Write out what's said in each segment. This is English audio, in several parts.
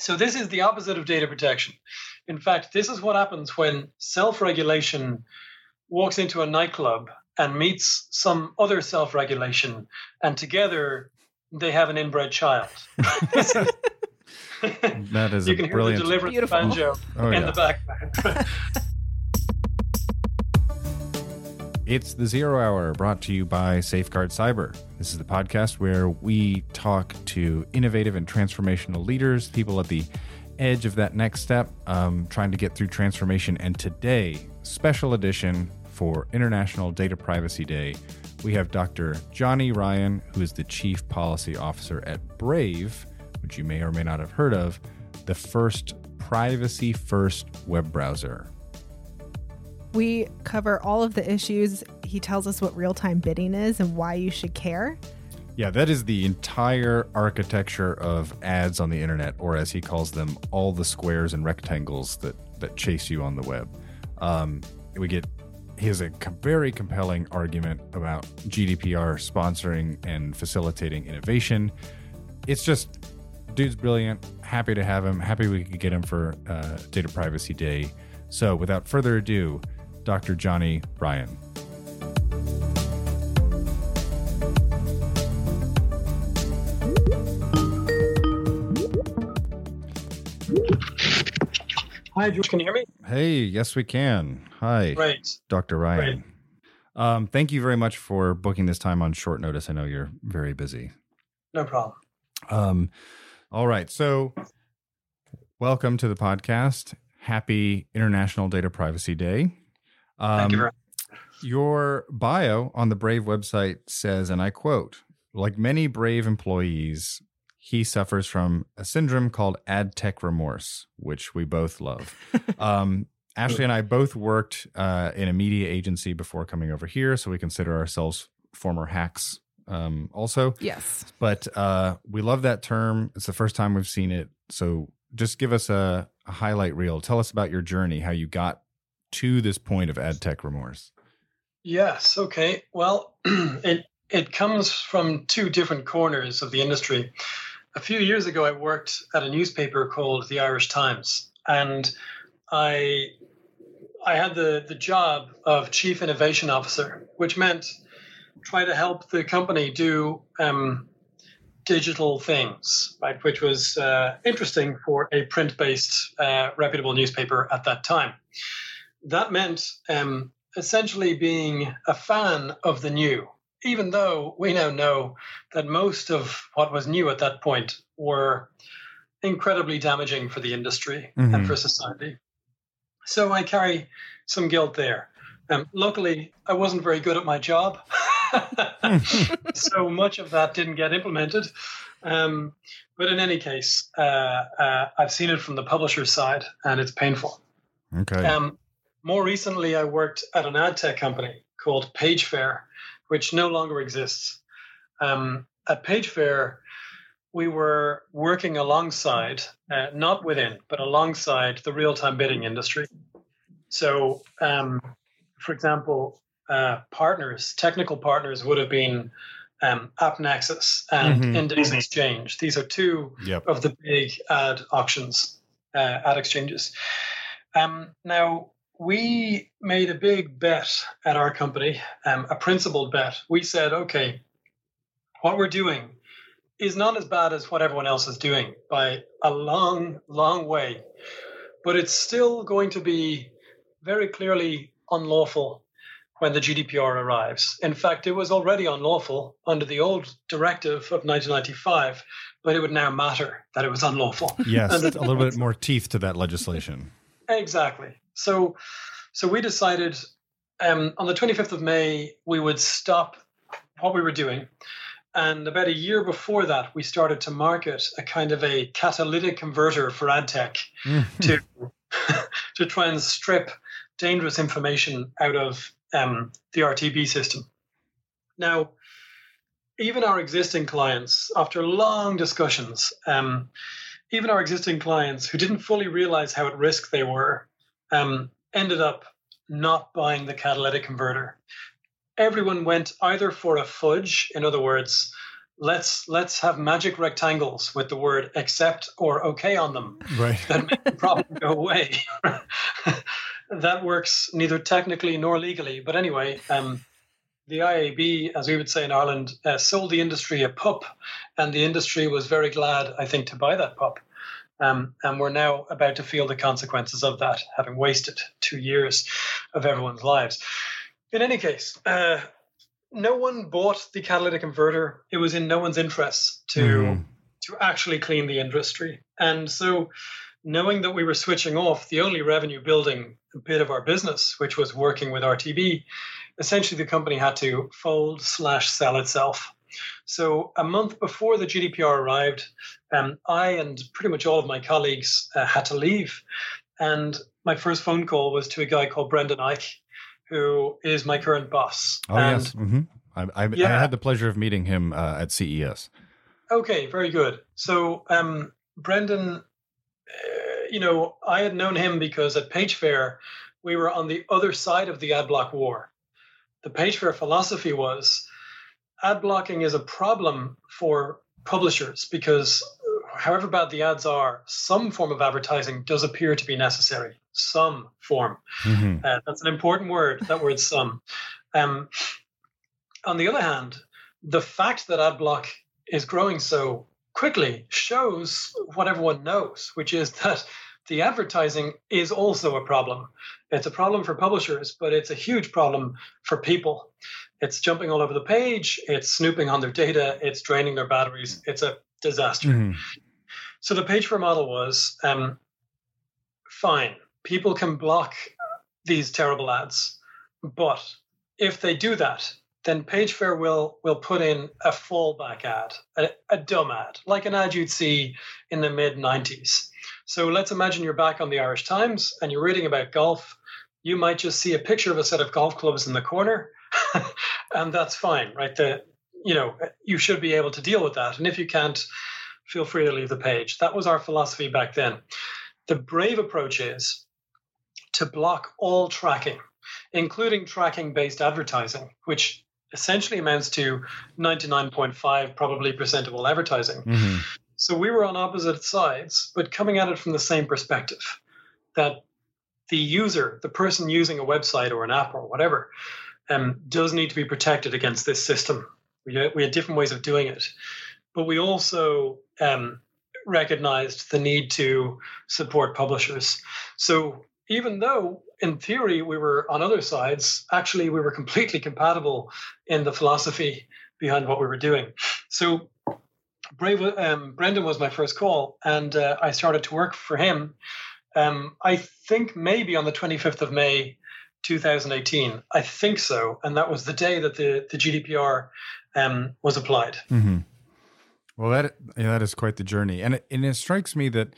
So this is the opposite of data protection. In fact, this is what happens when self-regulation walks into a nightclub and meets some other self-regulation, and together they have an inbred child. That is a brilliant, beautiful banjo in the background. It's the Zero Hour, brought to you by Safeguard Cyber. This is the podcast where we talk to innovative and transformational leaders, people at the edge of that next step, trying to get through transformation. And today, special edition for International Data Privacy Day, we have Dr. Johnny Ryan, who is the Chief Policy Officer at Brave, which you may or may not have heard of, the first privacy-first web browser. We cover all of the issues. He tells us what real-time bidding is and why you should care. Yeah, that is the entire architecture of ads on the internet, or as he calls them, all the squares and rectangles that chase you on the web. He has a very compelling argument about GDPR sponsoring and facilitating innovation. It's just, dude's brilliant. Happy to have him. Happy we could get him for Data Privacy Day. So without further ado, Dr. Johnny Ryan. Hi, George. Can you hear me? Hey, yes, we can. Hi, great. Dr. Ryan. Great. Thank you very much for booking this time on short notice. I know you're very busy. No problem. All right. So welcome to the podcast. Happy International Data Privacy Day. Thank you very much. Your bio on the Brave website says, and I quote, "Like many Brave employees, he suffers from a syndrome called ad tech remorse," which we both love. Ashley and I both worked in a media agency before coming over here, so we consider ourselves former hacks also. Yes. But we love that term. It's the first time we've seen it. So just give us a highlight reel. Tell us about your journey, how you got to this point of ad tech remorse. Yes. Okay. Well, it comes from two different corners of the industry. A few years ago, I worked at a newspaper called the Irish Times, and I had the job of chief innovation officer, which meant try to help the company do digital things, right? Which was interesting for a print-based reputable newspaper at that time. That meant essentially being a fan of the new, even though we now know that most of what was new at that point were incredibly damaging for the industry and for society. So I carry some guilt there. Luckily, I wasn't very good at my job. So much of that didn't get implemented. But in any case, I've seen it from the publisher's side, and it's painful. Okay. More recently, I worked at an ad tech company called PageFair, which no longer exists. At PageFair, we were working alongside, not within, but alongside the real-time bidding industry. So, for example, technical partners would have been AppNexus and Index Exchange. These are two of the big ad auctions, ad exchanges. Now, we made a big bet at our company, a principled bet. We said, okay, what we're doing is not as bad as what everyone else is doing by a long, long way, but it's still going to be very clearly unlawful when the GDPR arrives. In fact, it was already unlawful under the old directive of 1995, but it would now matter that it was unlawful. Yes, a little bit more teeth to that legislation. Exactly. So we decided on the 25th of May, we would stop what we were doing. And about a year before that, we started to market a kind of a catalytic converter for ad tech to try and strip dangerous information out of the RTB system. Now, even our existing clients, after long discussions, even our existing clients who didn't fully realize how at risk they were, ended up not buying the catalytic converter. Everyone went either for a fudge, in other words, let's have magic rectangles with the word accept or okay on them, right? That make the problem go away. That works neither technically nor legally. But anyway, the IAB, as we would say in Ireland, sold the industry a pup, and the industry was very glad, I think, to buy that pup. And we're now about to feel the consequences of that, having wasted 2 years of everyone's lives. In any case, no one bought the catalytic converter. It was in no one's interest to actually clean the industry. And so, knowing that we were switching off the only revenue building bit of our business, which was working with RTB, essentially the company had to fold/sell itself. So a month before the GDPR arrived, I and pretty much all of my colleagues had to leave. And my first phone call was to a guy called Brendan Eich, who is my current boss. Oh, and, yes. Mm-hmm. I had the pleasure of meeting him at CES. Okay, very good. So Brendan, you know, I had known him because at PageFair, we were on the other side of the ad block war. The PageFair philosophy was ad blocking is a problem for publishers because however bad the ads are, some form of advertising does appear to be necessary. Some form. Mm-hmm. That's an important word, that word some. On the other hand, the fact that ad block is growing so quickly shows what everyone knows, which is that the advertising is also a problem. It's a problem for publishers, but it's a huge problem for people. It's jumping all over the page. It's snooping on their data. It's draining their batteries. It's a disaster. Mm-hmm. So the PageFair model was, fine, people can block these terrible ads, but if they do that, then PageFair will put in a fallback ad, a dumb ad, like an ad you'd see in the mid-90s. So let's imagine you're back on the Irish Times and you're reading about golf. You might just see a picture of a set of golf clubs in the corner, and that's fine, right? You should be able to deal with that. And if you can't, feel free to leave the page. That was our philosophy back then. The Brave approach is to block all tracking, including tracking-based advertising, which essentially amounts to 99.5 probably percent of all advertising. Mm-hmm. So we were on opposite sides, but coming at it from the same perspective, that the user, the person using a website or an app or whatever, does need to be protected against this system. We had different ways of doing it, but we also recognized the need to support publishers. So even though in theory we were on other sides, actually we were completely compatible in the philosophy behind what we were doing. So Brendan was my first call, and I started to work for him, I think maybe on the 25th of May, 2018. I think so. And that was the day that the GDPR was applied. Mm-hmm. Well, that is quite the journey. And it strikes me that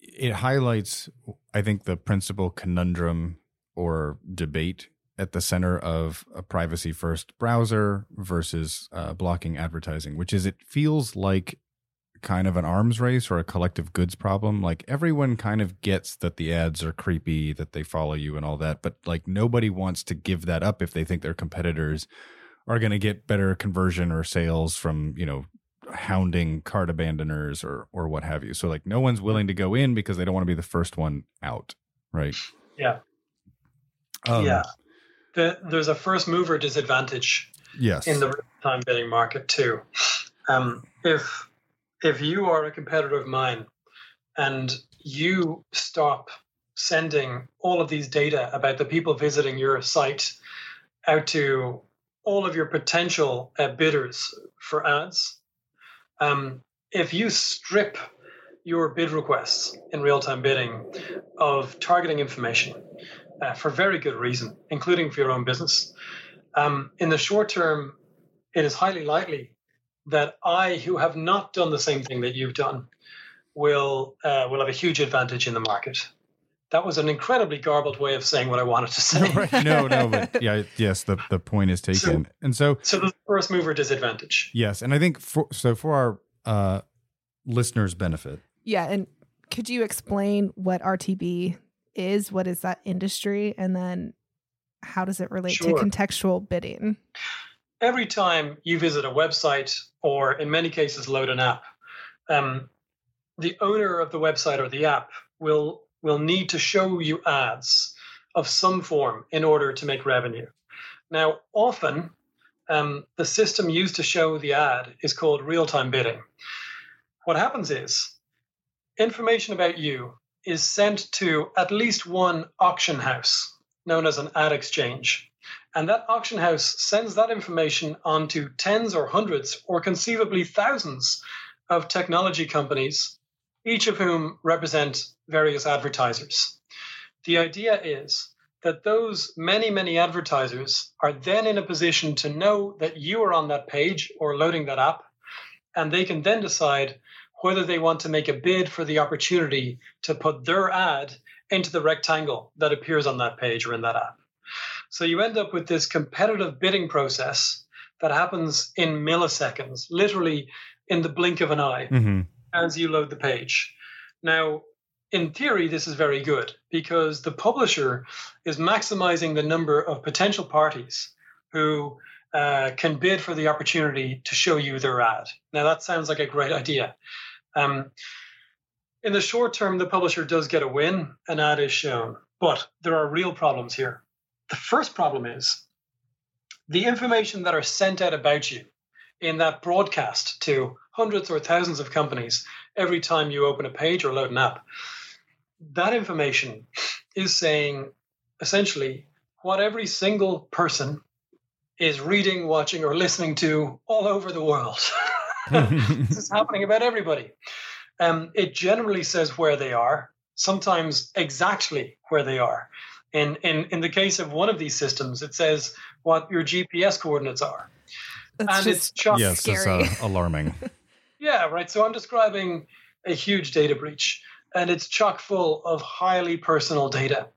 it highlights, I think, the principal conundrum or debate at the center of a privacy-first browser versus blocking advertising, which is it feels like kind of an arms race or a collective goods problem. Like everyone kind of gets that the ads are creepy, that they follow you and all that, but like nobody wants to give that up if they think their competitors are going to get better conversion or sales from, you know, hounding cart abandoners or what have you. So like no one's willing to go in because they don't want to be the first one out. Right. Yeah. There's a first mover disadvantage. Yes. In the time betting market too. If you are a competitor of mine and you stop sending all of these data about the people visiting your site out to all of your potential bidders for ads, if you strip your bid requests in real-time bidding of targeting information for very good reason, including for your own business, in the short term, it is highly likely that I, who have not done the same thing that you've done, will have a huge advantage in the market. That was an incredibly garbled way of saying what I wanted to say. Right. No, but yes, the point is taken. So the first mover disadvantage. Yes, and I think for our listeners' benefit. Yeah, and could you explain what RTB is? What is that industry? And then how does it relate to contextual bidding? every time you visit a website or in many cases load an app, the owner of the website or the app will need to show you ads of some form in order to make revenue. Now, often the system used to show the ad is called real-time bidding. What happens is information about you is sent to at least one auction house known as an ad exchange. And that auction house sends that information on to tens or hundreds or conceivably thousands of technology companies, each of whom represent various advertisers. The idea is that those many, many advertisers are then in a position to know that you are on that page or loading that app, and they can then decide whether they want to make a bid for the opportunity to put their ad into the rectangle that appears on that page or in that app. So you end up with this competitive bidding process that happens in milliseconds, literally in the blink of an eye, as you load the page. Now, in theory, this is very good because the publisher is maximizing the number of potential parties who can bid for the opportunity to show you their ad. Now, that sounds like a great idea. In the short term, the publisher does get a win, an ad is shown, but there are real problems here. The first problem is the information that are sent out about you in that broadcast to hundreds or thousands of companies every time you open a page or load an app. That information is saying essentially what every single person is reading, watching, or listening to all over the world. This is happening about everybody. It generally says where they are, sometimes exactly where they are. In the case of one of these systems, it says what your GPS coordinates are. That's and just, it's shocking. Yes, scary. It's alarming. Yeah, right. So I'm describing a huge data breach, and it's chock full of highly personal data.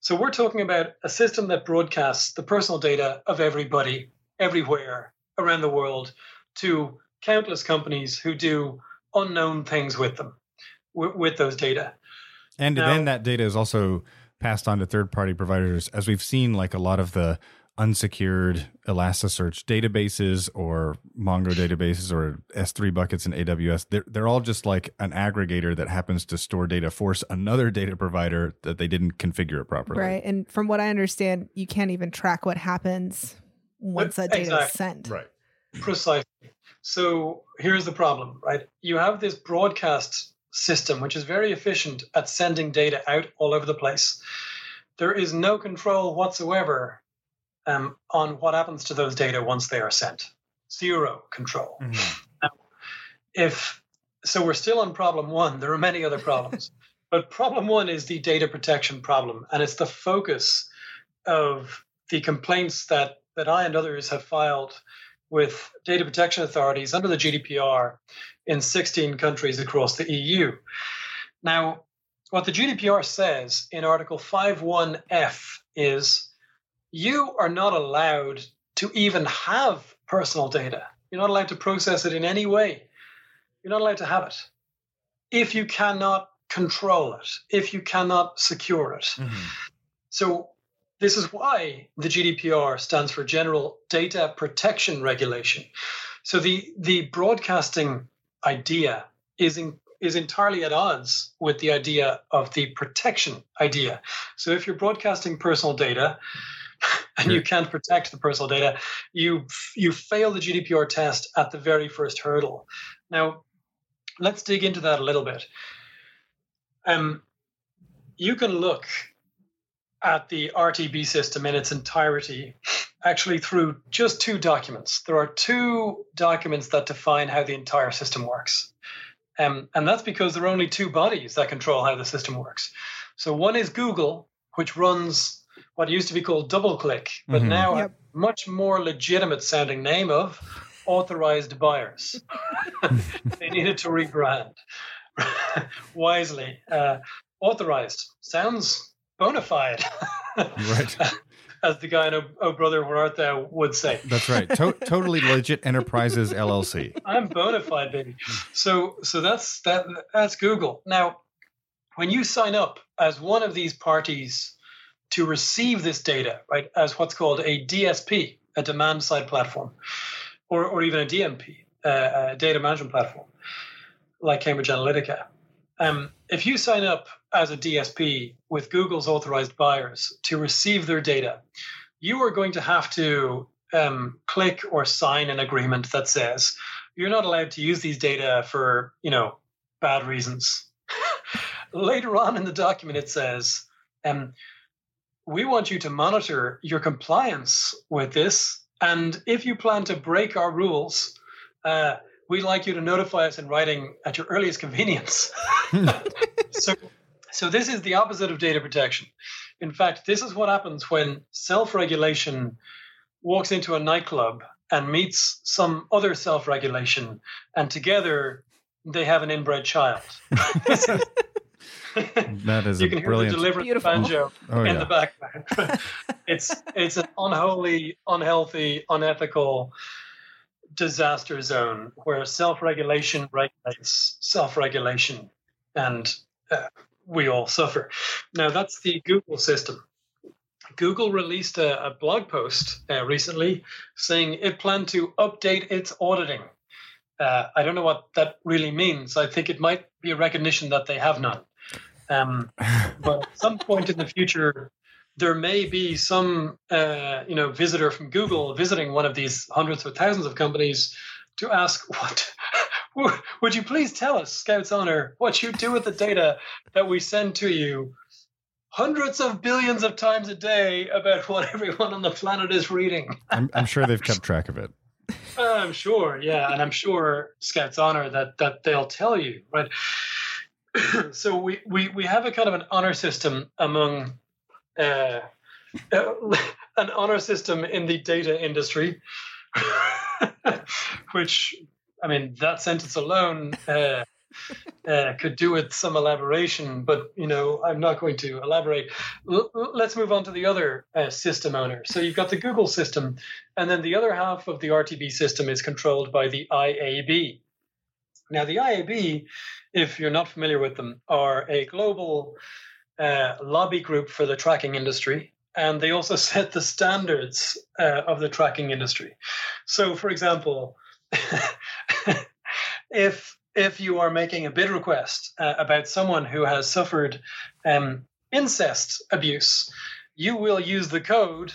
So we're talking about a system that broadcasts the personal data of everybody, everywhere, around the world, to countless companies who do unknown things with them, with those data. And now, then that data is also passed on to third-party providers, as we've seen, like a lot of the unsecured Elasticsearch databases or Mongo databases or S3 buckets in AWS. They're all just like an aggregator that happens to store data for another data provider that they didn't configure it properly. Right. And from what I understand, you can't even track what happens once that data is sent. Right. Precisely. So here's the problem, right? You have this broadcast system, which is very efficient at sending data out all over the place. There is no control whatsoever on what happens to those data once they are sent. Zero control. So we're still on problem one. There are many other problems. But problem one is the data protection problem, and it's the focus of the complaints that I and others have filed with data protection authorities under the GDPR in 16 countries across the EU. Now, what the GDPR says in Article 5.1f is you are not allowed to even have personal data. You're not allowed to process it in any way. You're not allowed to have it if you cannot control it, if you cannot secure it. So this is why the GDPR stands for General Data Protection Regulation. So the broadcasting idea is entirely at odds with the idea of the protection idea. So if you're broadcasting personal data and you can't protect the personal data, you fail the GDPR test at the very first hurdle. Now, let's dig into that a little bit. You can look at the RTB system in its entirety, actually through just two documents. There are two documents that define how the entire system works. And that's because there are only two bodies that control how the system works. So one is Google, which runs what used to be called DoubleClick, but now a much more legitimate sounding name of Authorized Buyers. They needed to rebrand wisely. Authorized sounds bona fide, right? As the guy in Oh Brother, Where Art Thou would say. That's right. Totally Legit Enterprises LLC. I'm bona fide, baby. So that's Google. Now, when you sign up as one of these parties to receive this data, right, as what's called a DSP, a demand-side platform, or even a DMP, a data management platform like Cambridge Analytica. If you sign up as a DSP with Google's authorized buyers to receive their data, you are going to have to click or sign an agreement that says you're not allowed to use these data for, bad reasons. Later on in the document, it says, we want you to monitor your compliance with this. And if you plan to break our rules, we'd like you to notify us in writing at your earliest convenience. So this is the opposite of data protection. In fact, this is what happens when self-regulation walks into a nightclub and meets some other self-regulation, and together they have an inbred child. That is a brilliant, beautiful banjo in the background. It's an unholy, unhealthy, unethical disaster zone where self-regulation regulates self-regulation, and we all suffer. Now, that's the Google system. Google released a blog post recently saying it planned to update its auditing. I don't know what that really means. I think it might be a recognition that they have none. But at some point in the future, there may be some visitor from Google visiting one of these hundreds or thousands of companies to ask, would you please tell us, Scouts Honor, what you do with the data that we send to you hundreds of billions of times a day about what everyone on the planet is reading? I'm sure they've kept track of it. I'm sure, yeah. And I'm sure, Scouts Honor, that they'll tell you, right? So we have a kind of an honor system among an honor system in the data industry, which, I mean, that sentence alone could do with some elaboration, but, I'm not going to elaborate. Let's move on to the other system owner. So you've got the Google system, and then the other half of the RTB system is controlled by the IAB. Now, the IAB, if you're not familiar with them, are a global lobby group for the tracking industry, and they also set the standards of the tracking industry. So, for example, if you are making a bid request about someone who has suffered incest abuse, you will use the code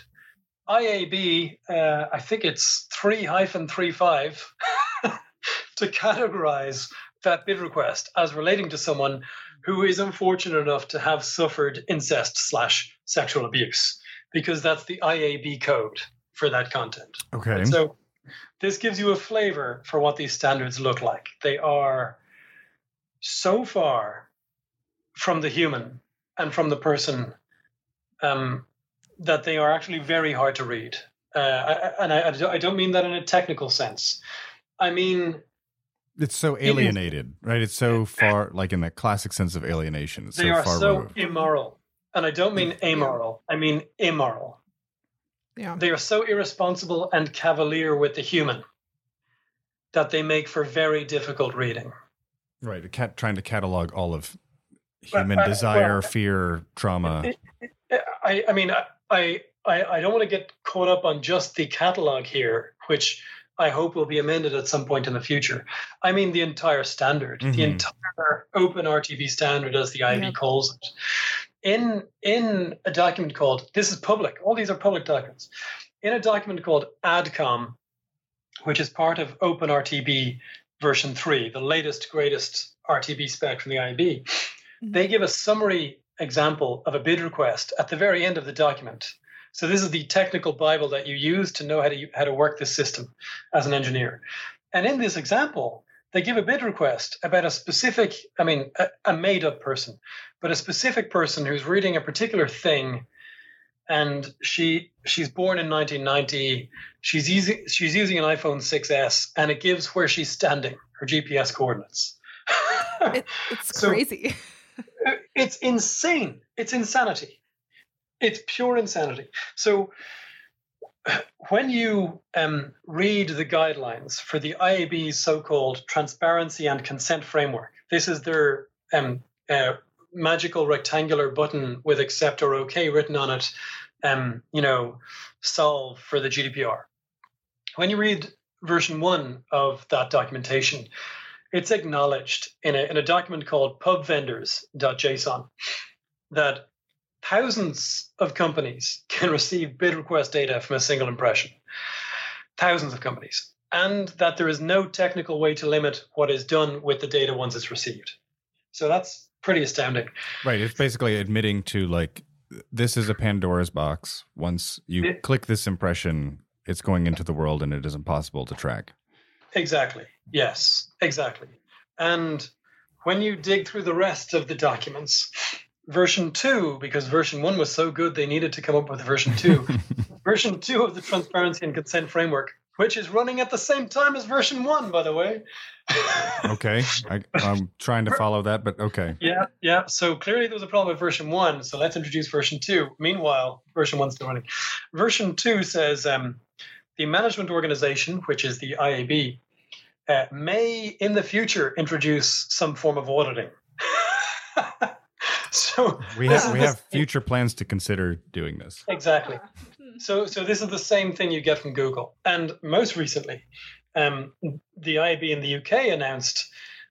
IAB, I think it's 3-35, to categorize that bid request as relating to someone who is unfortunate enough to have suffered incest/sexual abuse, because that's the IAB code for that content. Okay. And so this gives you a flavor for what these standards look like. They are so far from the human and from the person that they are actually very hard to read. I don't mean that in a technical sense. I mean, it's so alienated, right? It's so far, like in the classic sense of alienation. It's they so are far so removed. Immoral. And I don't mean amoral. I mean immoral. Yeah. They are so irresponsible and cavalier with the human that they make for very difficult reading. Right. Trying to catalog all of human desire, fear, trauma. I don't want to get caught up on just the catalog here, which I hope will be amended at some point in the future. I mean the entire standard, the entire open RTB standard, as the IAB calls it. In a document called, this is public, all these are public documents, in a document called Adcom, which is part of Open RTB version 3, the latest, greatest RTB spec from the IAB, they give a summary example of a bid request at the very end of the document. So this is the technical Bible that you use to know how to work this system as an engineer. And in this example, they give a bid request about a specific, a made-up person, but a specific person who's reading a particular thing, and she's born in 1990, she's using an iPhone 6S, and it gives where she's standing, her GPS coordinates. It's crazy. It's insane. It's insanity. It's pure insanity. So when you read the guidelines for the IAB's so-called Transparency and Consent Framework, this is their magical rectangular button with accept or okay written on it, solve for the GDPR. When you read version 1 of that documentation, it's acknowledged in a document called pubvendors.json that thousands of companies can receive bid request data from a single impression. Thousands of companies. And that there is no technical way to limit what is done with the data once it's received. So that's pretty astounding. Right. It's basically admitting to, like, this is a Pandora's box. Once you click this impression, it's going into the world and it is impossible to track. Exactly. Yes, exactly. And when you dig through the rest of the documents, version 2, because version 1 was so good, they needed to come up with version 2. Version 2 of the Transparency and Consent Framework, which is running at the same time as version 1, by the way. Okay. I'm trying to follow that, but okay. Yeah. So clearly there was a problem with version 1, so let's introduce version 2. Meanwhile, version 1's still running. Version 2 says the management organization, which is the IAB, may in the future introduce some form of auditing. So we have future plans to consider doing this. Exactly. So this is the same thing you get from Google. And most recently, the IAB in the UK announced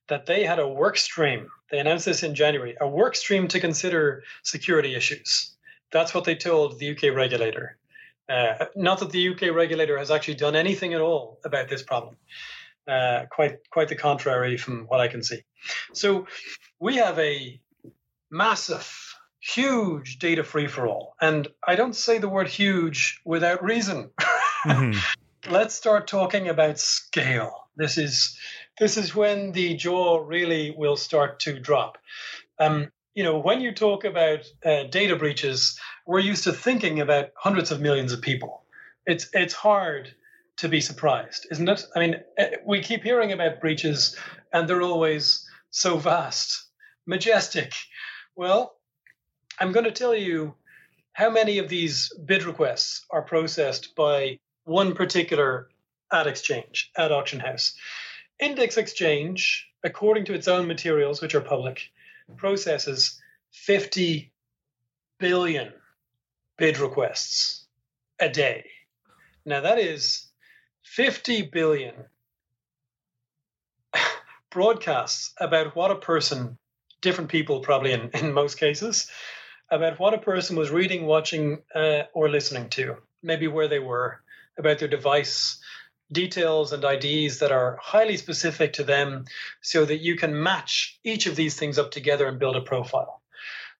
that they had a work stream. They announced this in January, a work stream to consider security issues. That's what they told the UK regulator. Not that the UK regulator has actually done anything at all about this problem. Quite the contrary from what I can see. So we have a massive, huge data free-for-all. And I don't say the word huge without reason. Mm-hmm. Let's start talking about scale. This is when the jaw really will start to drop. When you talk about data breaches, we're used to thinking about hundreds of millions of people. It's hard to be surprised, isn't it? I mean, we keep hearing about breaches, and they're always so vast, majestic. Well, I'm going to tell you how many of these bid requests are processed by one particular ad exchange, ad auction house. Index Exchange, according to its own materials, which are public, processes 50 billion bid requests a day. Now, that is 50 billion broadcasts about what a person, different people probably in most cases, about what a person was reading, watching, or listening to, maybe where they were, about their device, details and IDs that are highly specific to them so that you can match each of these things up together and build a profile.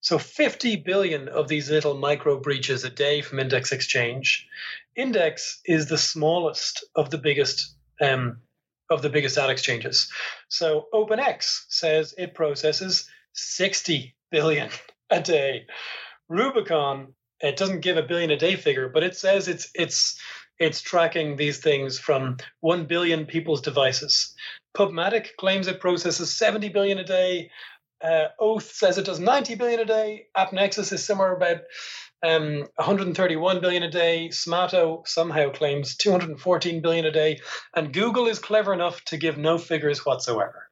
So 50 billion of these little micro breaches a day from Index Exchange. Index is the smallest of the biggest ad exchanges. So OpenX says it processes 60 billion a day. Rubicon, it doesn't give a billion a day figure, but it says it's tracking these things from 1 billion people's devices. PubMatic claims it processes 70 billion a day. Oath says it does 90 billion a day. AppNexus is somewhere about 131 billion a day. Smaato somehow claims 214 billion a day. And Google is clever enough to give no figures whatsoever.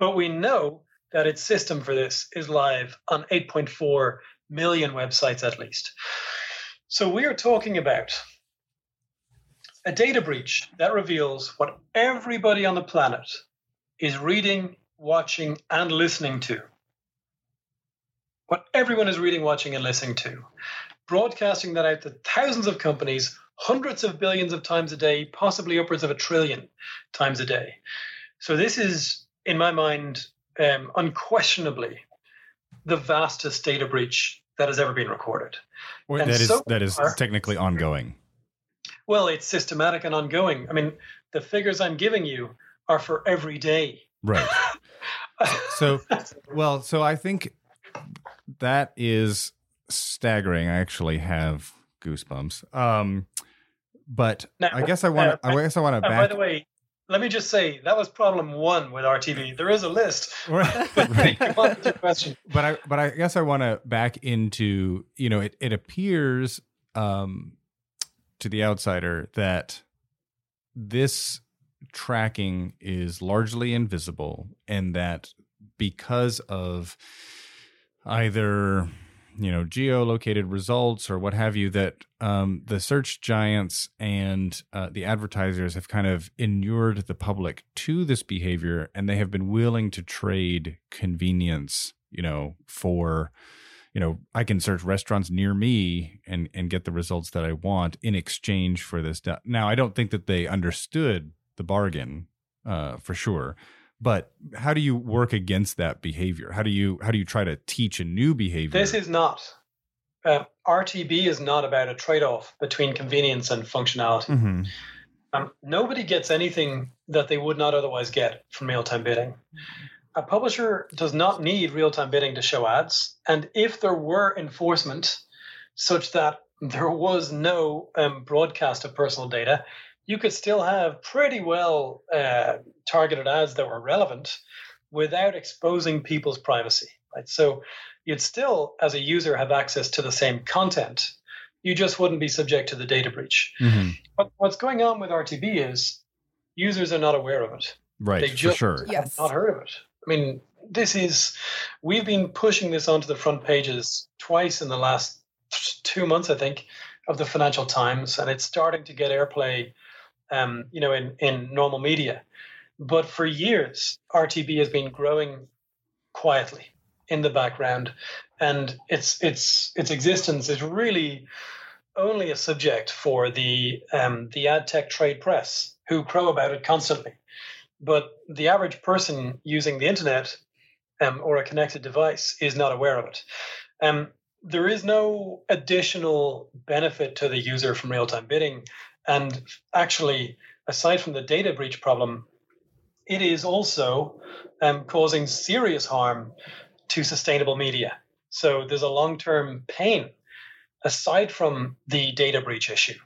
But we know that its system for this is live on 8.4 million websites at least. So we are talking about a data breach that reveals what everybody on the planet is reading, watching, and listening to. What everyone is reading, watching, and listening to. Broadcasting that out to thousands of companies, hundreds of billions of times a day, possibly upwards of a trillion times a day. So this is, in my mind, unquestionably the vastest data breach that has ever been recorded. Well, that is technically ongoing. Well, it's systematic and ongoing. I mean, the figures I'm giving you are for every day. Right. So I think that is staggering. I actually have goosebumps. But now, I guess I want to back. By the way, let me just say that was problem 1 with RTB. There is a list. Right. But I guess I want to back into, it appears to the outsider that this tracking is largely invisible, and that because of either geolocated results or what have you that the search giants and the advertisers have kind of inured the public to this behavior, and they have been willing to trade convenience, for, I can search restaurants near me and get the results that I want in exchange for this. Now, I don't think that they understood the bargain for sure. But how do you work against that behavior? How do you try to teach a new behavior? This is not RTB is not about a trade-off between convenience and functionality. Mm-hmm. Nobody gets anything that they would not otherwise get from real-time bidding. A publisher does not need real-time bidding to show ads, and if there were enforcement such that there was no broadcast of personal data, you could still have pretty well targeted ads that were relevant without exposing people's privacy, right? So you'd still, as a user, have access to the same content. You just wouldn't be subject to the data breach. Mm-hmm. But what's going on with RTB is users are not aware of it. Right, they just for sure. Yes. Not heard of it. I mean, we've been pushing this onto the front pages twice in the last 2 months, I think, of the Financial Times, and it's starting to get airplay in normal media. But for years, RTB has been growing quietly in the background, and its existence is really only a subject for the ad tech trade press, who crow about it constantly. But the average person using the internet or a connected device is not aware of it. There is no additional benefit to the user from real-time bidding. And actually, aside from the data breach problem, it is also causing serious harm to sustainable media. So there's a long-term pain, aside from the data breach issue,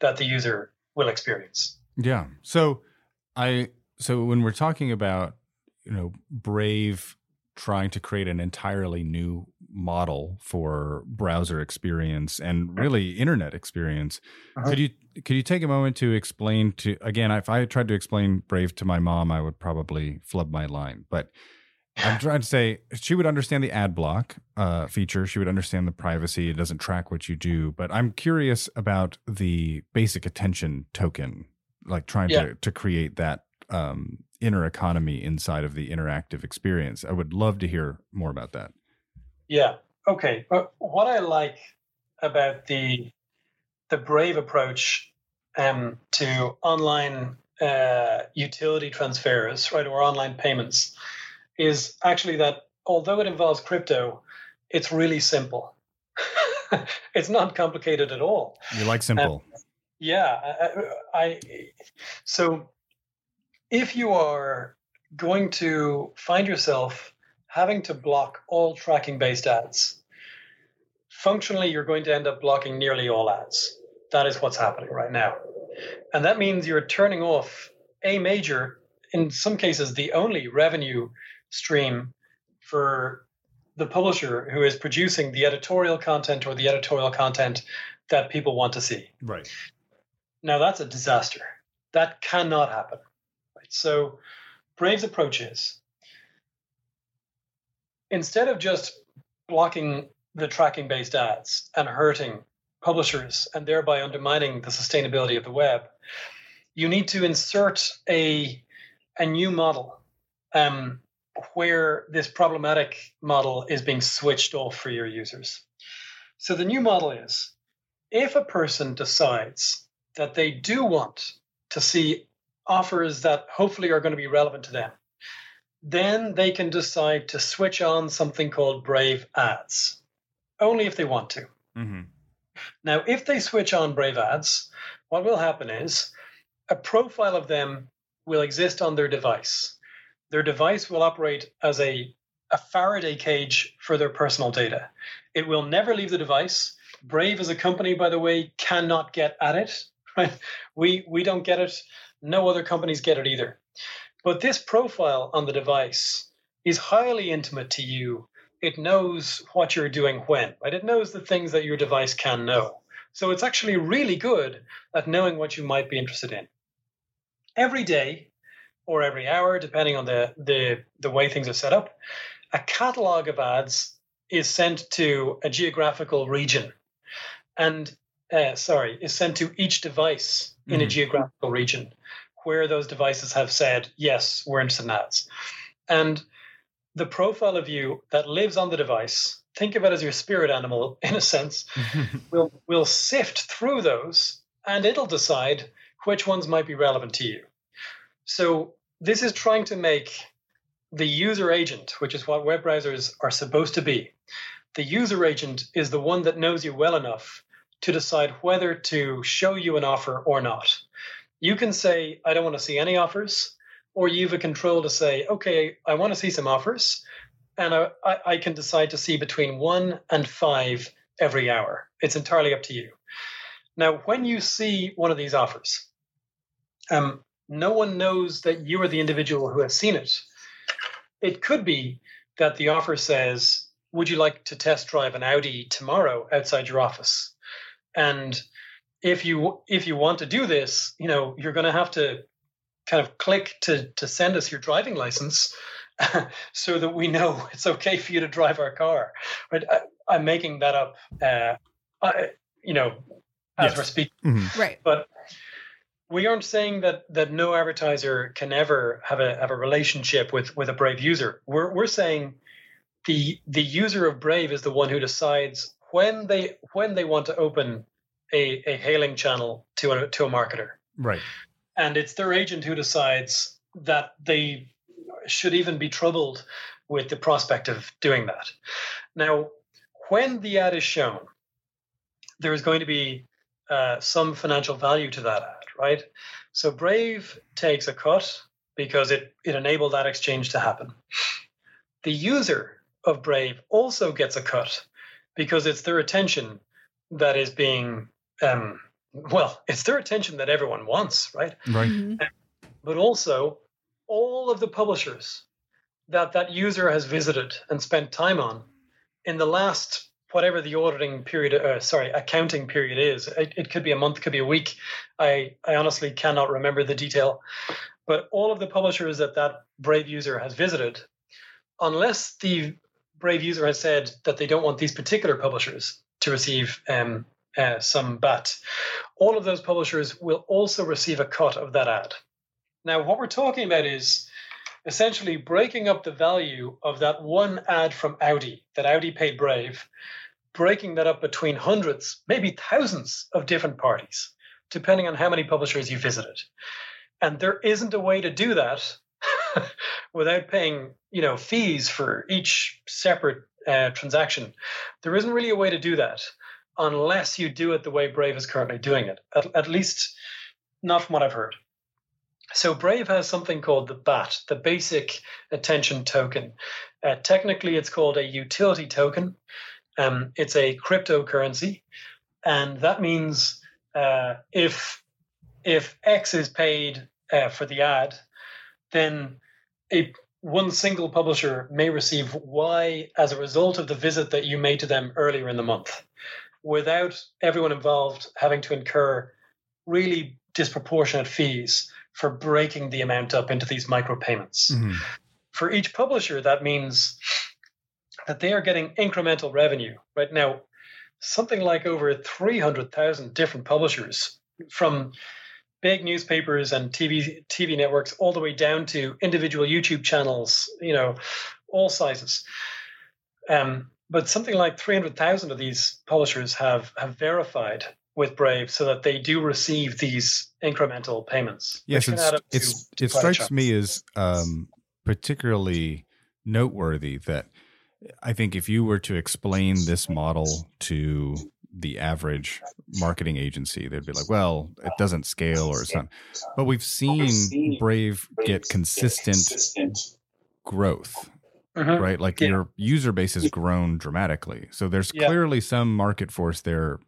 that the user will experience. Yeah. So when we're talking about, Brave trying to create an entirely new model for browser experience and really internet experience. Uh-huh. Could you take a moment to explain if I tried to explain Brave to my mom, I would probably flub my line, but I'm trying to say she would understand the ad block feature. She would understand the privacy. It doesn't track what you do, but I'm curious about the basic attention token, like trying to create that, inner economy inside of the interactive experience. I would love to hear more about that. Yeah. Okay. What I like about the Brave approach to online utility transfers, right, or online payments, is actually that although it involves crypto, it's really simple. It's not complicated at all. You like simple. So if you are going to find yourself having to block all tracking-based ads, functionally, you're going to end up blocking nearly all ads. That is what's happening right now. And that means you're turning off a major, in some cases, the only revenue stream for the publisher who is producing the editorial content or the editorial content that people want to see. Right. Now, that's a disaster. That cannot happen. So Brave's approach is, instead of just blocking the tracking-based ads and hurting publishers and thereby undermining the sustainability of the web, you need to insert a new model where this problematic model is being switched off for your users. So the new model is, if a person decides that they do want to see offers that hopefully are going to be relevant to them, then they can decide to switch on something called Brave Ads, only if they want to. Mm-hmm. Now, if they switch on Brave Ads, what will happen is a profile of them will exist on their device. Their device will operate as a Faraday cage for their personal data. It will never leave the device. Brave as a company, by the way, cannot get at it. Right? We don't get it. No other companies get it either. But this profile on the device is highly intimate to you. It knows what you're doing when, right? It knows the things that your device can know. So it's actually really good at knowing what you might be interested in. Every day or every hour, depending on the way things are set up, a catalog of ads is sent to a geographical region, and is sent to each device in a geographical region where those devices have said, yes, we're interested in ads. And the profile of you that lives on the device, think of it as your spirit animal, in a sense, will sift through those, and it'll decide which ones might be relevant to you. So this is trying to make the user agent, which is what web browsers are supposed to be. The user agent is the one that knows you well enough to decide whether to show you an offer or not. You can say, I don't want to see any offers, or you have a control to say, okay, I want to see some offers, and I can decide to see between 1 and 5 every hour. It's entirely up to you. Now, when you see one of these offers, no one knows that you are the individual who has seen it. It could be that the offer says, would you like to test drive an Audi tomorrow outside your office? And if you want to do this, you know, you're going to have to kind of click to send us your driving license so that we know it's okay for you to drive our car. Right? I'm making that up, as we're speaking. Mm-hmm. Right. But we aren't saying that no advertiser can ever have a relationship with a Brave user. We're saying the user of Brave is the one who decides when they want to open a hailing channel to a marketer. Right. And it's their agent who decides that they should even be troubled with the prospect of doing that. Now, when the ad is shown, there is going to be some financial value to that ad, right? So Brave takes a cut because it enabled that exchange to happen. The user of Brave also gets a cut because it's their attention that is being it's their attention that everyone wants, right? Right. Mm-hmm. But also all of the publishers that user has visited and spent time on in the last, whatever the accounting period is. It could be a month, could be a week. I honestly cannot remember the detail. But all of the publishers that Brave user has visited, unless the Brave user has said that they don't want these particular publishers to receive some BAT, all of those publishers will also receive a cut of that ad. Now, what we're talking about is essentially breaking up the value of that one ad from Audi, that Audi paid Brave, breaking that up between hundreds, maybe thousands of different parties, depending on how many publishers you visited. And there isn't a way to do that without paying, fees for each separate transaction. There isn't really a way to do that unless you do it the way Brave is currently doing it, at least not from what I've heard. So Brave has something called the BAT, the Basic Attention Token. Technically, it's called a utility token. It's a cryptocurrency. And that means if X is paid for the ad, then one single publisher may receive Y as a result of the visit that you made to them earlier in the month, without everyone involved having to incur really disproportionate fees for breaking the amount up into these micropayments. Mm-hmm. For each publisher, that means that they are getting incremental revenue. Right now, something like over 300,000 different publishers, from big newspapers and TV networks all the way down to individual YouTube channels, all sizes. But something like 300,000 of these publishers have verified with Brave so that they do receive these incremental payments. Yes, it strikes me as particularly noteworthy that I think if you were to explain this model to the average marketing agency, they'd be like, well, it doesn't scale or it's not. But we've seen Brave get consistent growth, mm-hmm. right? Like your user base has grown dramatically. So there's clearly some market force there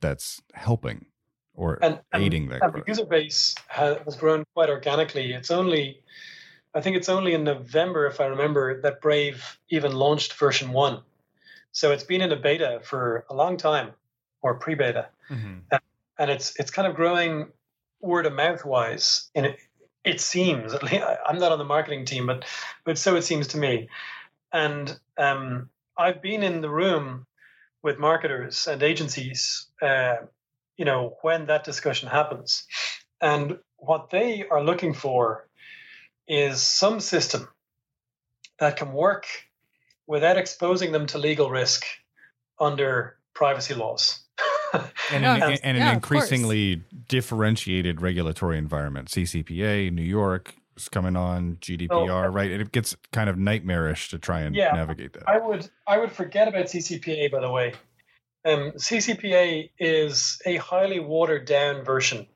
that's helping or aiding that growth. The user base has grown quite organically. I think it's only in November, if I remember, that Brave even launched version 1. So it's been in a beta for a long time, or pre-beta, mm-hmm. and it's kind of growing word of mouth wise. And it seems, at least I'm not on the marketing team, but so it seems to me. And I've been in the room with marketers and agencies, when that discussion happens. And what they are looking for is some system that can work without exposing them to legal risk under privacy laws. An increasingly differentiated regulatory environment. CCPA, New York is coming on, GDPR, right? It gets kind of nightmarish to try and navigate that. I would forget about CCPA, by the way. CCPA is a highly watered down version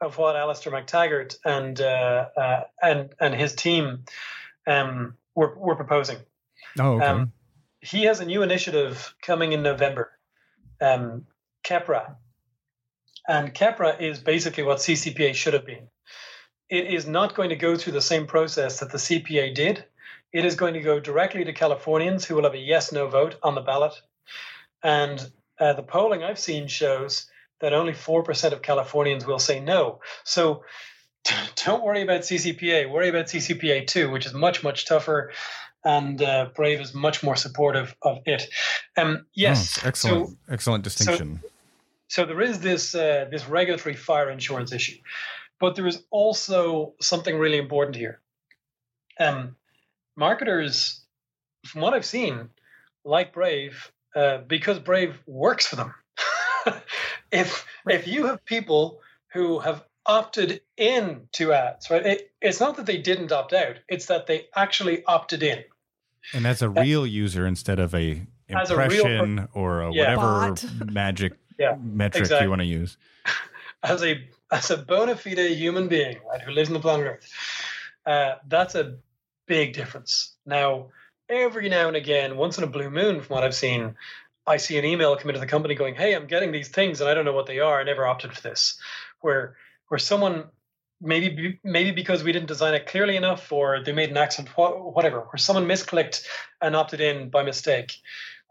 of what Alistair McTaggart and his team were proposing. Oh, okay. He has a new initiative coming in November, Kepra. And Kepra is basically what CCPA should have been. It is not going to go through the same process that the CPA did. It is going to go directly to Californians who will have a yes-no vote on the ballot. And the polling I've seen shows that only 4% of Californians will say no. So don't worry about CCPA. Worry about CCPA 2, which is much, much tougher. And Brave is much more supportive of it. Yes. Oh, excellent. So, excellent distinction. So there is this regulatory fire insurance issue. But there is also something really important here. Marketers, from what I've seen, like Brave, because Brave works for them. If you have people who have opted in to ads, right? It's not that they didn't opt out. It's that they actually opted in. And as a real user instead of a impression or a whatever magic metric you want to use. As a bona fide human being, right, who lives in the planet Earth, that's a big difference. Now, every now and again, once in a blue moon, from what I've seen, I see an email come into the company going, hey, I'm getting these things and I don't know what they are. I never opted for this. Where someone, maybe because we didn't design it clearly enough or they made an accident, whatever, where someone misclicked and opted in by mistake.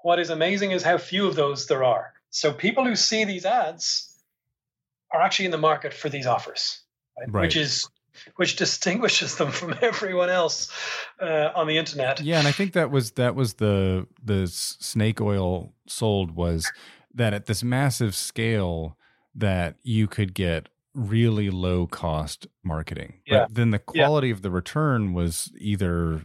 What is amazing is how few of those there are. So people who see these ads are actually in the market for these offers, right? Right. Which distinguishes them from everyone else on the internet. Yeah, and I think that was the snake oil sold was that at this massive scale that you could get really low cost marketing. Yeah. But then the quality of the return was either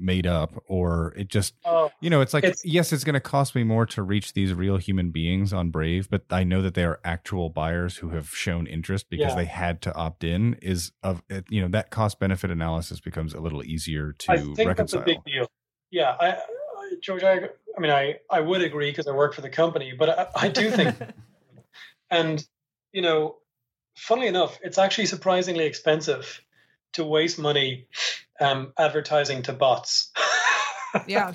made up, or it just, it's like, yes, it's going to cost me more to reach these real human beings on Brave, but I know that they are actual buyers who have shown interest because they had to opt in that cost benefit analysis becomes a little easier to reconcile. I think reconcile. That's a big deal. Yeah. George, I would agree because I work for the company, but I do think, and funnily enough, it's actually surprisingly expensive to waste money advertising to bots. Yeah.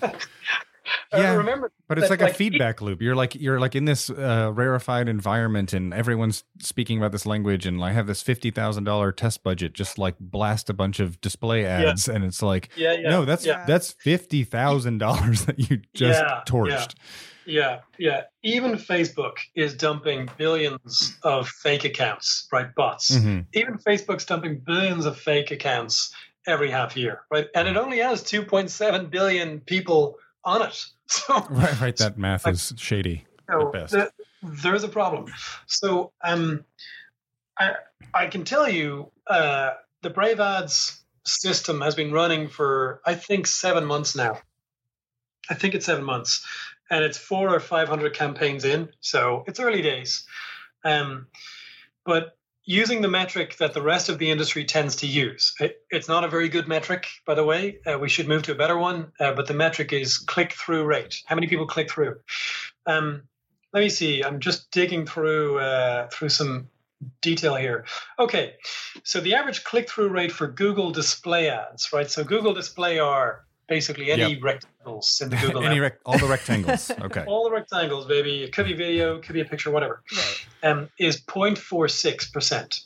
Remember, but it's like a feedback loop. You're like in this rarefied environment and everyone's speaking about this language and I have this $50,000 test budget, just like blast a bunch of display ads. Yeah. And it's like, no, that's $50,000 that you just torched. Yeah. Even Facebook is dumping billions of fake accounts, right? Bots. Mm-hmm. Even Facebook's dumping billions of fake accounts every half year, right? And it only has 2.7 billion people on it. So right. That math is shady at best. There's a problem. So I can tell you the Brave Ads system has been running for, I think, 7 months now. And it's 400 or 500 campaigns in, so it's early days. But using the metric that the rest of the industry tends to use, it's not a very good metric, by the way. We should move to a better one. But the metric is click-through rate. How many people click through? Let me see. I'm just digging through some detail here. Okay, so the average click-through rate for Google Display ads, right? So Google Display are basically any rectangles in the Google all the rectangles. Okay. All the rectangles, baby. It could be video, it could be a picture, whatever. Right. Is 0.46%.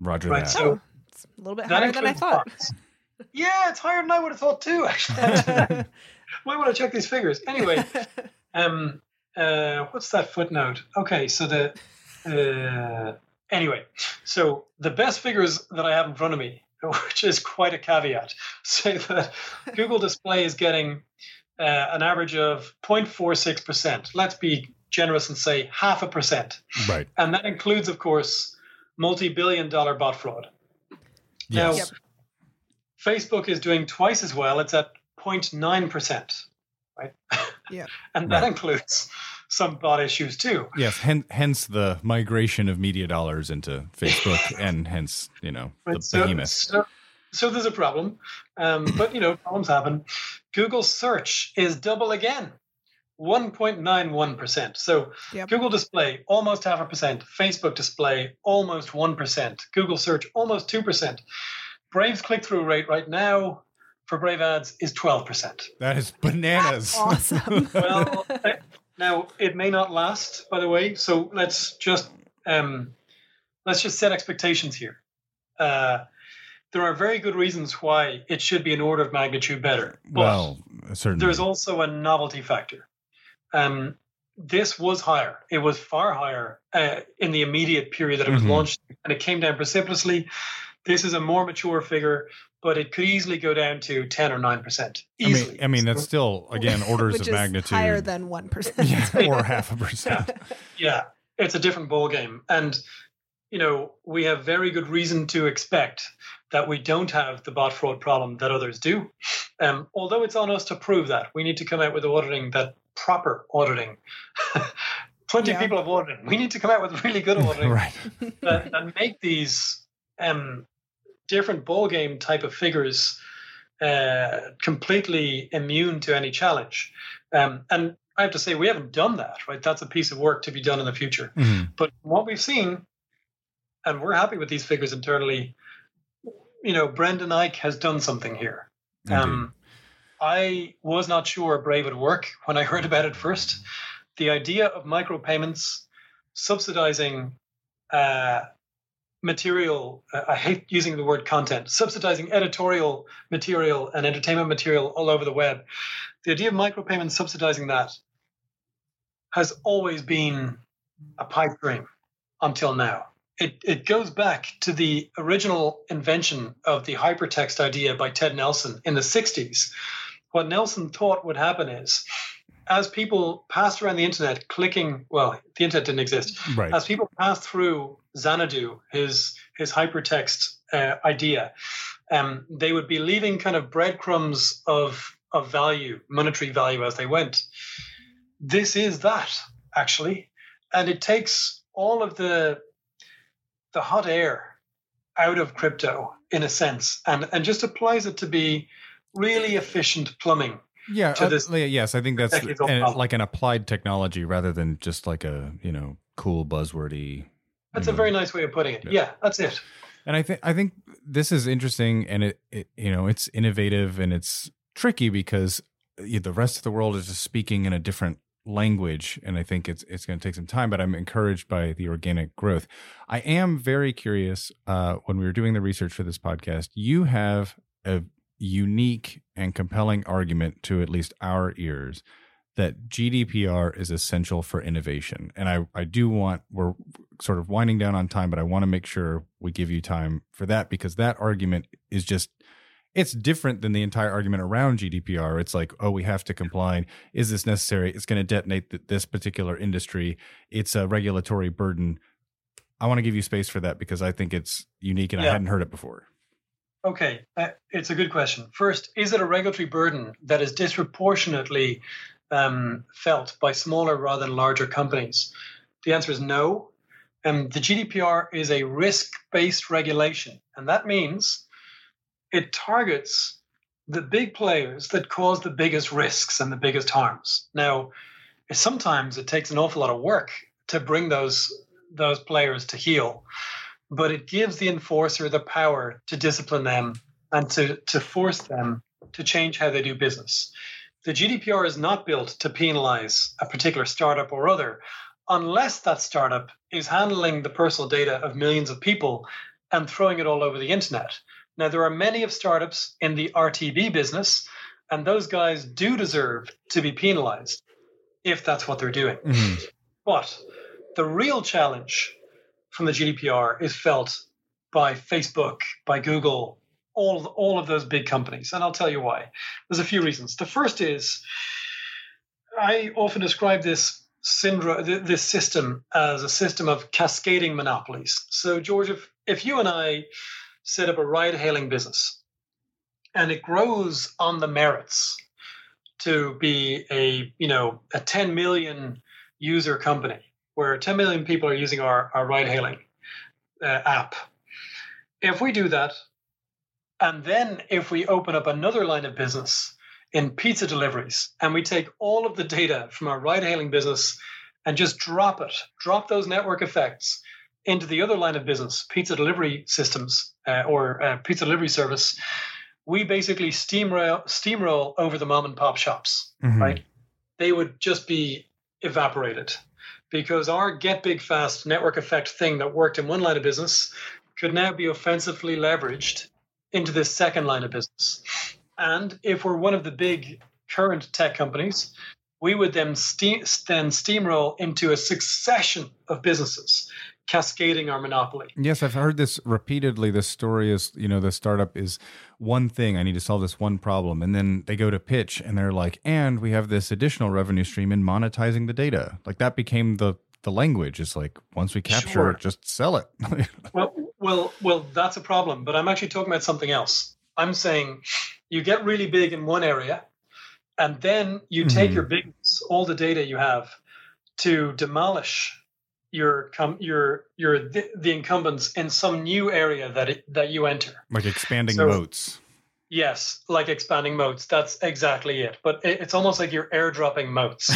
Roger right? that. So it's a little bit higher than I thought. Yeah, it's higher than I would have thought too, actually. Why would I check these figures? Anyway, what's that footnote? Okay, so so the best figures that I have in front of me, which is quite a caveat, say that Google Display is getting an average of 0.46%. Let's be generous and say 0.5%. Right. And that includes, of course, multi-billion-dollar bot fraud. Yes. Now, Facebook is doing twice as well. It's at 0.9%. Right. Yeah. And that includes some bot issues too. Yes. Hence the migration of media dollars into Facebook and hence, the behemoth. So there's a problem. But, problems happen. Google search is double again, 1.91%. So Google display, almost 0.5%. Facebook display, almost 1%. Google search, almost 2%. Brave's click-through rate right now for Brave ads is 12%. That is bananas. That's awesome. Well, now it may not last, by the way. So let's just set expectations here. There are very good reasons why it should be an order of magnitude better. But certainly. There's also a novelty factor. This was higher. It was far higher in the immediate period that it was launched, and it came down precipitously. This is a more mature figure, but it could easily go down to 10 or 9%. Easily. I mean that's still, again, orders of magnitude. Higher than 1%. Or 0.5%. Yeah. It's a different ballgame. And, we have very good reason to expect that we don't have the bot fraud problem that others do. Although it's on us to prove that. We need to come out with auditing, that proper auditing. Plenty of people have audited. We need to come out with really good auditing. Right. And make these... different ballgame type of figures completely immune to any challenge. And I have to say, we haven't done that, right? That's a piece of work to be done in the future. Mm-hmm. But what we've seen, and we're happy with these figures internally, Brendan Eich has done something here. I was not sure Brave would work when I heard about it first. The idea of micropayments subsidizing material, I hate using the word content, subsidizing editorial material and entertainment material all over the web. The idea of micropayments subsidizing that has always been a pipe dream until now. It goes back to the original invention of the hypertext idea by Ted Nelson in the 60s. What Nelson thought would happen is, as people passed around the internet clicking, well, the internet didn't exist. Right. As people passed through Xanadu, his hypertext idea, they would be leaving kind of breadcrumbs of value, monetary value as they went. This is that, actually. And it takes all of the hot air out of crypto, in a sense, and just applies it to be really efficient plumbing. Yeah. Yes, I think that's like an applied technology rather than just like a cool buzzwordy. That's a very nice way of putting it. Yeah, that's it. And I think this is interesting, and it it's innovative and it's tricky because the rest of the world is just speaking in a different language, and I think it's going to take some time. But I'm encouraged by the organic growth. I am very curious. When we were doing the research for this podcast, you have a unique and compelling argument to at least our ears that GDPR is essential for innovation. And we're sort of winding down on time, but I want to make sure we give you time for that, because that argument is just, it's different than the entire argument around GDPR. It's like, oh, we have to comply. Is this necessary? It's going to detonate this particular industry. It's a regulatory burden. I want to give you space for that because I think it's unique and I hadn't heard it before. Okay, it's a good question. First, is it a regulatory burden that is disproportionately felt by smaller rather than larger companies? The answer is no. The GDPR is a risk-based regulation, and that means it targets the big players that cause the biggest risks and the biggest harms. Now, sometimes it takes an awful lot of work to bring those players to heel. But it gives the enforcer the power to discipline them and to force them to change how they do business. The GDPR is not built to penalize a particular startup or other, unless that startup is handling the personal data of millions of people and throwing it all over the internet. Now, there are many of startups in the RTB business, and those guys do deserve to be penalized if that's what they're doing. Mm-hmm. But the real challenge from the GDPR is felt by Facebook, by Google, all of those big companies. And I'll tell you why. There's a few reasons. The first is I often describe this system as a system of cascading monopolies. So, George, if you and I set up a ride-hailing business and it grows on the merits to be a 10 million user company where 10 million people are using our ride-hailing app. If we do that, and then if we open up another line of business in pizza deliveries, and we take all of the data from our ride-hailing business and just drop those network effects into the other line of business, pizza delivery systems or pizza delivery service, we basically steamroll over the mom and pop shops, mm-hmm. right? They would just be evaporated because our get big fast network effect thing that worked in one line of business could now be offensively leveraged into this second line of business. And if we're one of the big current tech companies, we would then steamroll into a succession of businesses, cascading our monopoly. Yes, I've heard this repeatedly. The story is, the startup is one thing. I need to solve this one problem. And then they go to pitch and they're like, and we have this additional revenue stream in monetizing the data. Like that became the language. It's like, once we capture sure. it, just sell it. Well, that's a problem. But I'm actually talking about something else. I'm saying you get really big in one area, and then you take your bigness, all the data you have, to demolish the incumbents in some new area that you enter. Like expanding moats. Yes, like expanding moats. That's exactly it. But it's almost like you're airdropping moats.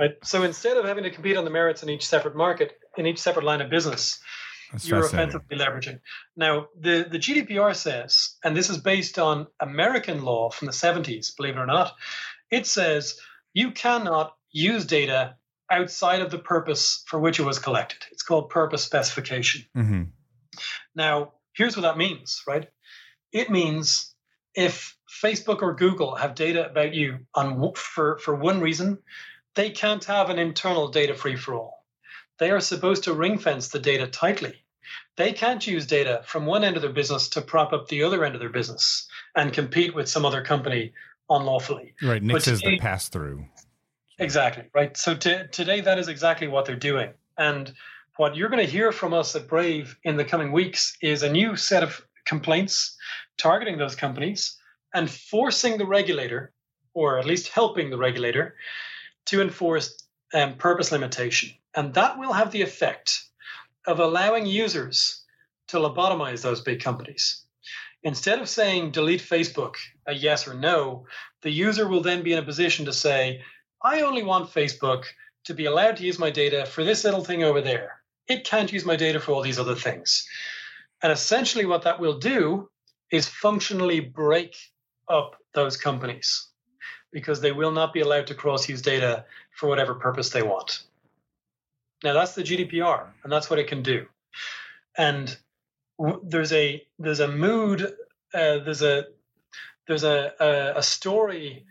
Right? So instead of having to compete on the merits in each separate market, in each separate line of business, you're offensively leveraging. Now, the GDPR says, and this is based on American law from the 70s, believe it or not, it says you cannot use data outside of the purpose for which it was collected. It's called purpose specification. Mm-hmm. Now, here's what that means, right? It means if Facebook or Google have data about you for one reason, they can't have an internal data free-for-all. They are supposed to ring fence the data tightly. They can't use data from one end of their business to prop up the other end of their business and compete with some other company unlawfully. Right, Nix is the pass-through. Exactly, right? So today, that is exactly what they're doing. And what you're going to hear from us at Brave in the coming weeks is a new set of complaints targeting those companies and forcing the regulator, or at least helping the regulator, to enforce purpose limitation. And that will have the effect of allowing users to lobotomize those big companies. Instead of saying delete Facebook, a yes or no, the user will then be in a position to say, I only want Facebook to be allowed to use my data for this little thing over there. It can't use my data for all these other things. And essentially what that will do is functionally break up those companies because they will not be allowed to cross-use data for whatever purpose they want. Now, that's the GDPR, and that's what it can do. And there's a story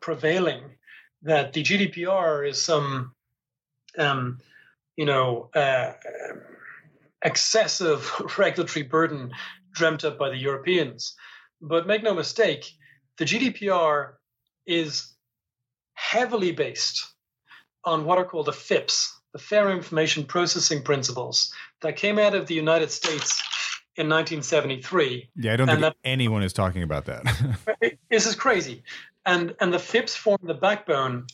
prevailing that the GDPR is some, excessive regulatory burden dreamt up by the Europeans. But make no mistake, the GDPR is heavily based on what are called the FIPS, the Fair Information Processing Principles, that came out of the United States in 1973. Yeah, I don't think anyone is talking about that. This is crazy. And the FIPS form the backbone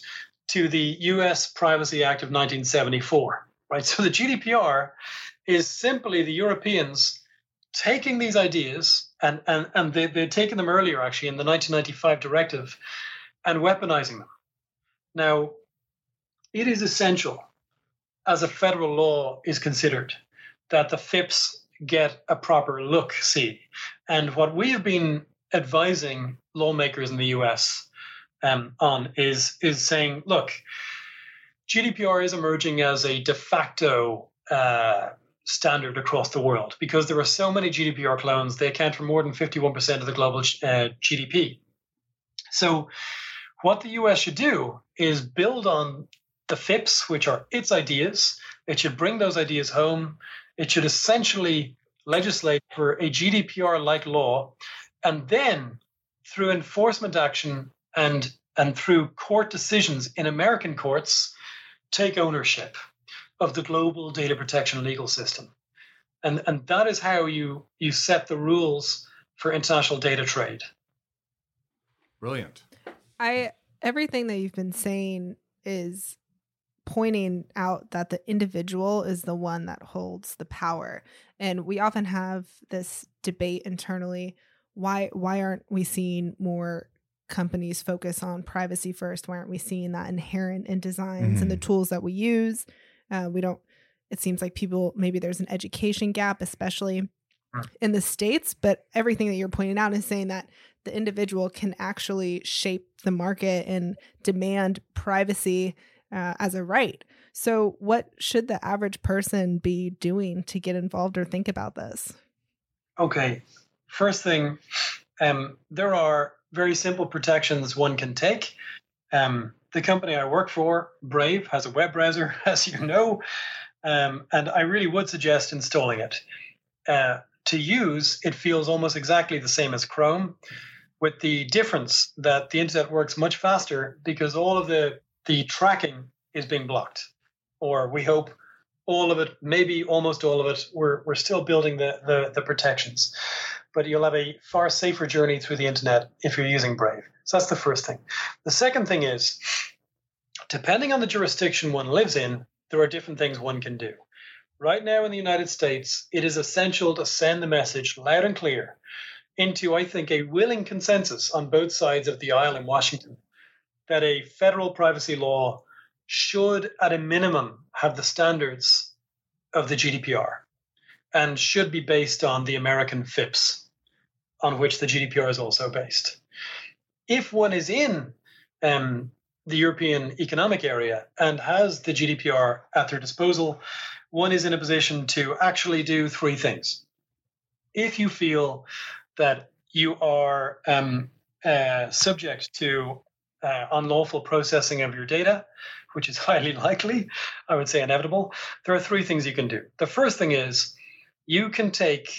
to the U.S. Privacy Act of 1974, right? So the GDPR is simply the Europeans taking these ideas, and they're taking them earlier, actually, in the 1995 directive, and weaponizing them. Now, it is essential, as a federal law is considered, that the FIPS get a proper look-see. And what we have been advising lawmakers in the US on is saying, look, GDPR is emerging as a de facto standard across the world because there are so many GDPR clones, they account for more than 51% of the global GDP. So what the US should do is build on the FIPS, which are its ideas. It should bring those ideas home. It should essentially legislate for a GDPR-like law, and then through enforcement action and through court decisions in American courts, take ownership of the global data protection legal system. And that is how you set the rules for international data trade. Brilliant. Everything that you've been saying is pointing out that the individual is the one that holds the power. And we often have this debate internally. Why aren't we seeing more companies focus on privacy first? Why aren't we seeing that inherent in designs and the tools that we use? It seems like people, maybe there's an education gap, especially in the States, but everything that you're pointing out is saying that the individual can actually shape the market and demand privacy as a right. So what should the average person be doing to get involved or think about this? Okay. First thing, there are very simple protections one can take. The company I work for, Brave, has a web browser, as you know, and I really would suggest installing it. To use, it feels almost exactly the same as Chrome, with the difference that the internet works much faster because all of the tracking is being blocked. Or we hope all of it, maybe almost all of it, we're still building the protections. But you'll have a far safer journey through the internet if you're using Brave. So that's the first thing. The second thing is, depending on the jurisdiction one lives in, there are different things one can do. Right now in the United States, it is essential to send the message loud and clear into, I think, a willing consensus on both sides of the aisle in Washington that a federal privacy law should, at a minimum, have the standards of the GDPR and should be based on the American FIPS, on which the GDPR is also based. If one is in the European Economic Area and has the GDPR at their disposal, one is in a position to actually do three things. If you feel that you are subject to unlawful processing of your data, which is highly likely, I would say inevitable, there are three things you can do. The first thing is you can take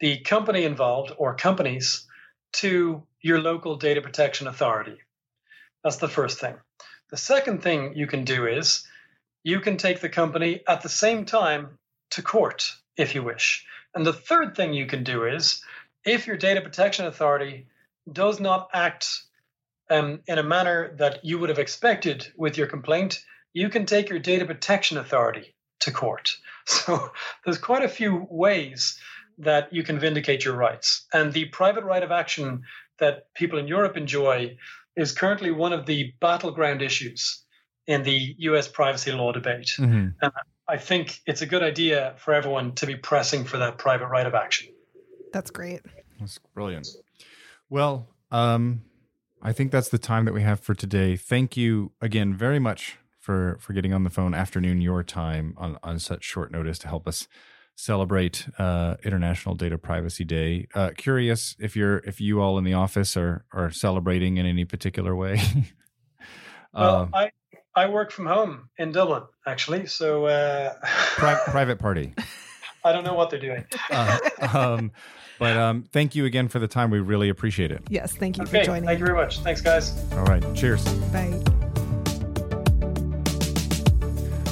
the company involved or companies to your local data protection authority. That's the first thing. The second thing you can do is you can take the company at the same time to court if you wish. And the third thing you can do is, if your data protection authority does not act in a manner that you would have expected with your complaint, you can take your data protection authority to court. So there's quite a few ways that you can vindicate your rights. And the private right of action that people in Europe enjoy is currently one of the battleground issues in the US privacy law debate. And I think it's a good idea for everyone to be pressing for that private right of action. That's great. That's brilliant. Well, I think that's the time that we have for today. Thank you again very much for getting on the phone afternoon your time on such short notice to help us celebrate International Data Privacy Day. Curious if you all in the office are celebrating in any particular way. Well, I work from home in Dublin, actually. So private party. I don't know what they're doing. But thank you again for the time. We really appreciate it. Yes, thank you for joining. Thank you very much. Thanks, guys. All right. Cheers. Bye.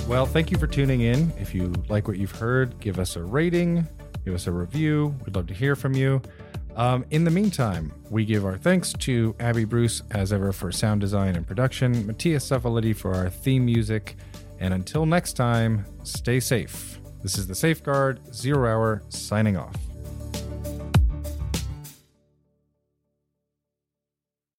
Well, thank you for tuning in. If you like what you've heard, give us a rating, give us a review. We'd love to hear from you. In the meantime, we give our thanks to Abby Bruce, as ever, for sound design and production, Matthias Cefaletti for our theme music, and until next time, stay safe. This is the Safeguard Zero Hour signing off.